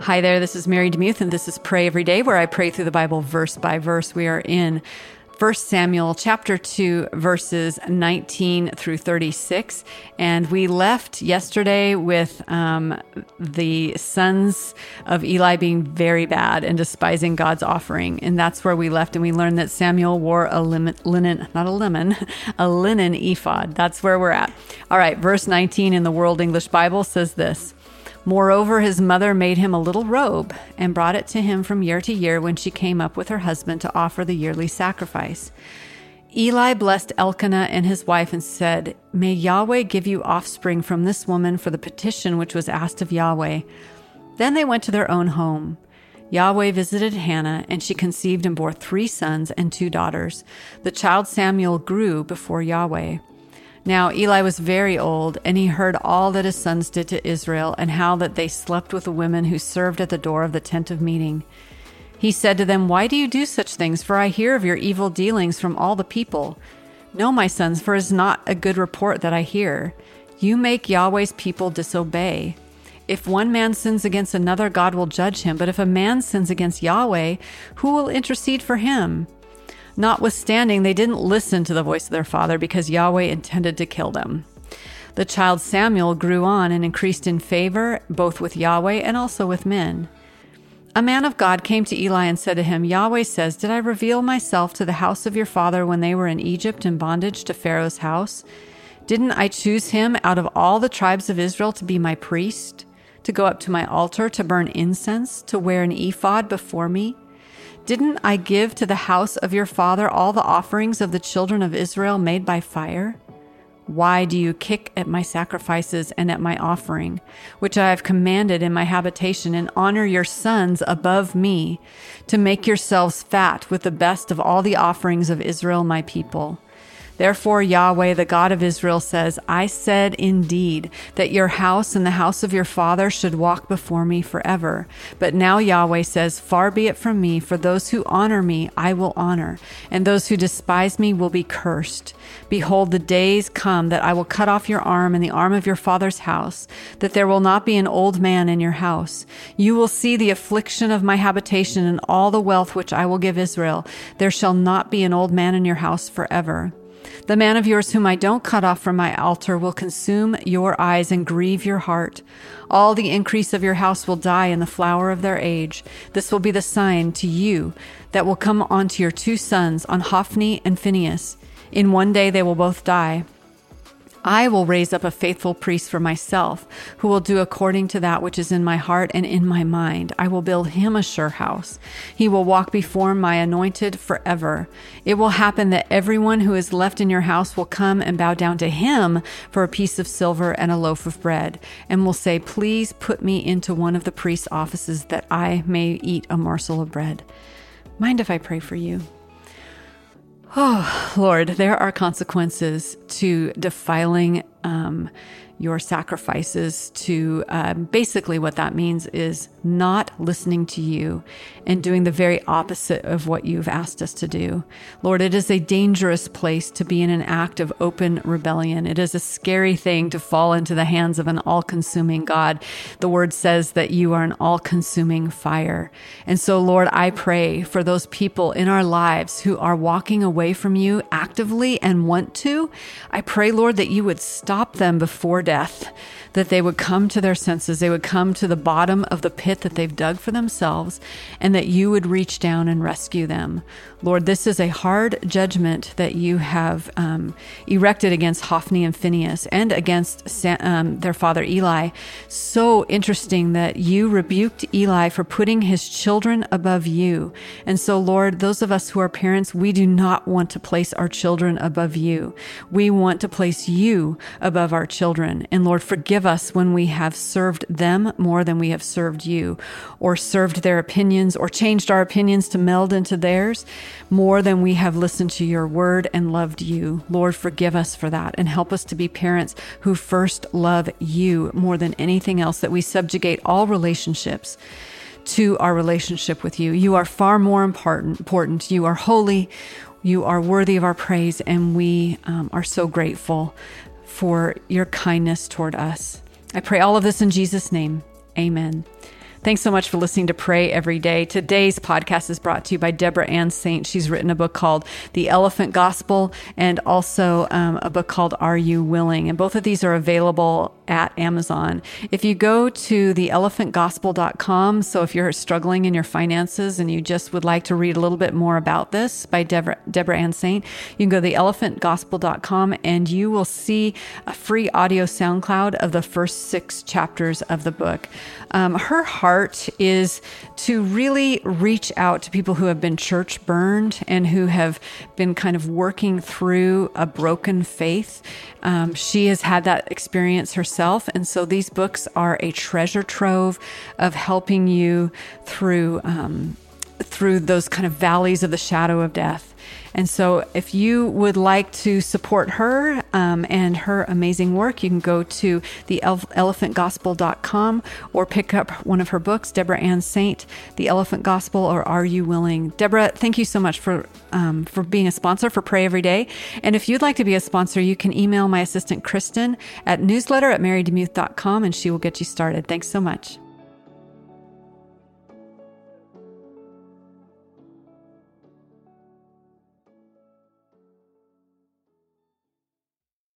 Hi there, this is Mary Demuth, and this is Pray Every Day, where I pray through the Bible verse by verse. We are in 1 Samuel chapter 2, verses 19 through 36, and we left yesterday with the sons of Eli being very bad and despising God's offering, and that's where we left, and we learned that Samuel wore a linen ephod. That's where we're at. All right, verse 19 in the World English Bible says this: "Moreover, his mother made him a little robe and brought it to him from year to year when she came up with her husband to offer the yearly sacrifice. Eli blessed Elkanah and his wife and said, 'May Yahweh give you offspring from this woman for the petition which was asked of Yahweh.' Then they went to their own home. Yahweh visited Hannah, and she conceived and bore 3 sons and 2 daughters. The child Samuel grew before Yahweh. Now Eli was very old, and he heard all that his sons did to Israel, and how that they slept with the women who served at the door of the tent of meeting. He said to them, 'Why do you do such things? For I hear of your evil dealings from all the people.' 'No, my sons, for it is not a good report that I hear. You make Yahweh's people disobey. If one man sins against another, God will judge him. But if a man sins against Yahweh, who will intercede for him?' Notwithstanding, they didn't listen to the voice of their father, because Yahweh intended to kill them. The child Samuel grew on and increased in favor, both with Yahweh and also with men. A man of God came to Eli and said to him, 'Yahweh says, did I reveal myself to the house of your father when they were in Egypt in bondage to Pharaoh's house? Didn't I choose him out of all the tribes of Israel to be my priest, to go up to my altar, to burn incense, to wear an ephod before me? Didn't I give to the house of your father all the offerings of the children of Israel made by fire? Why do you kick at my sacrifices and at my offering, which I have commanded in my habitation, and honor your sons above me, to make yourselves fat with the best of all the offerings of Israel, my people? Therefore, Yahweh, the God of Israel, says, I said indeed that your house and the house of your father should walk before me forever. But now Yahweh says, far be it from me, for those who honor me I will honor, and those who despise me will be cursed. Behold, the days come that I will cut off your arm and the arm of your father's house, that there will not be an old man in your house. You will see the affliction of my habitation and all the wealth which I will give Israel. There shall not be an old man in your house forever. The man of yours whom I don't cut off from my altar will consume your eyes and grieve your heart. All the increase of your house will die in the flower of their age. This will be the sign to you that will come on to your 2 sons, on Hophni and Phinehas. In one day they will both die. I will raise up a faithful priest for myself, who will do according to that which is in my heart and in my mind. I will build him a sure house. He will walk before my anointed forever. It will happen that everyone who is left in your house will come and bow down to him for a piece of silver and a loaf of bread, and will say, please put me into one of the priest's offices that I may eat a morsel of bread.'" Mind if I pray for you? Oh, Lord, there are consequences to defiling your sacrifices, to basically what that means is not listening to you and doing the very opposite of what you've asked us to do. Lord, it is a dangerous place to be in an act of open rebellion. It is a scary thing to fall into the hands of an all-consuming God. The word says that you are an all-consuming fire. And so, Lord, I pray for those people in our lives who are walking away from you actively and want to. I pray, Lord, that you would stop them before death, that they would come to their senses, they would come to the bottom of the pit that they've dug for themselves, and that you would reach down and rescue them. Lord, this is a hard judgment that you have erected against Hophni and Phinehas and against their father Eli. So interesting that you rebuked Eli for putting his children above you. And so, Lord, those of us who are parents, we do not want to place our children above you. We want to place you above our children. And Lord, forgive us when we have served them more than we have served you, or served their opinions, or changed our opinions to meld into theirs more than we have listened to your word and loved you. Lord, forgive us for that, and help us to be parents who first love you more than anything else, that we subjugate all relationships to our relationship with you. You are far more important. You are holy. You are worthy of our praise. And we are so grateful for your kindness toward us. I pray all of this in Jesus' name. Amen. Thanks so much for listening to Pray Every Day. Today's podcast is brought to you by Deborah Ann Saint. She's written a book called The Elephant Gospel and also a book called Are You Willing? And both of these are available at Amazon. If you go to theelephantgospel.com, so if you're struggling in your finances and you just would like to read a little bit more about this by Deborah Ann Saint, you can go to theelephantgospel.com and you will see a free audio SoundCloud of the first 6 chapters of the book. Her heart is to really reach out to people who have been church burned and who have been kind of working through a broken faith. She has had that experience herself. And so these books are a treasure trove of helping you through those kind of valleys of the shadow of death. And so if you would like to support her and her amazing work, you can go to theelephantgospel.com or pick up one of her books, Deborah Ann Saint, The Elephant Gospel, or Are You Willing? Deborah, thank you so much for being a sponsor for Pray Every Day. And if you'd like to be a sponsor, you can email my assistant, Kristen, at newsletter@marydemuth.com, and she will get you started. Thanks so much.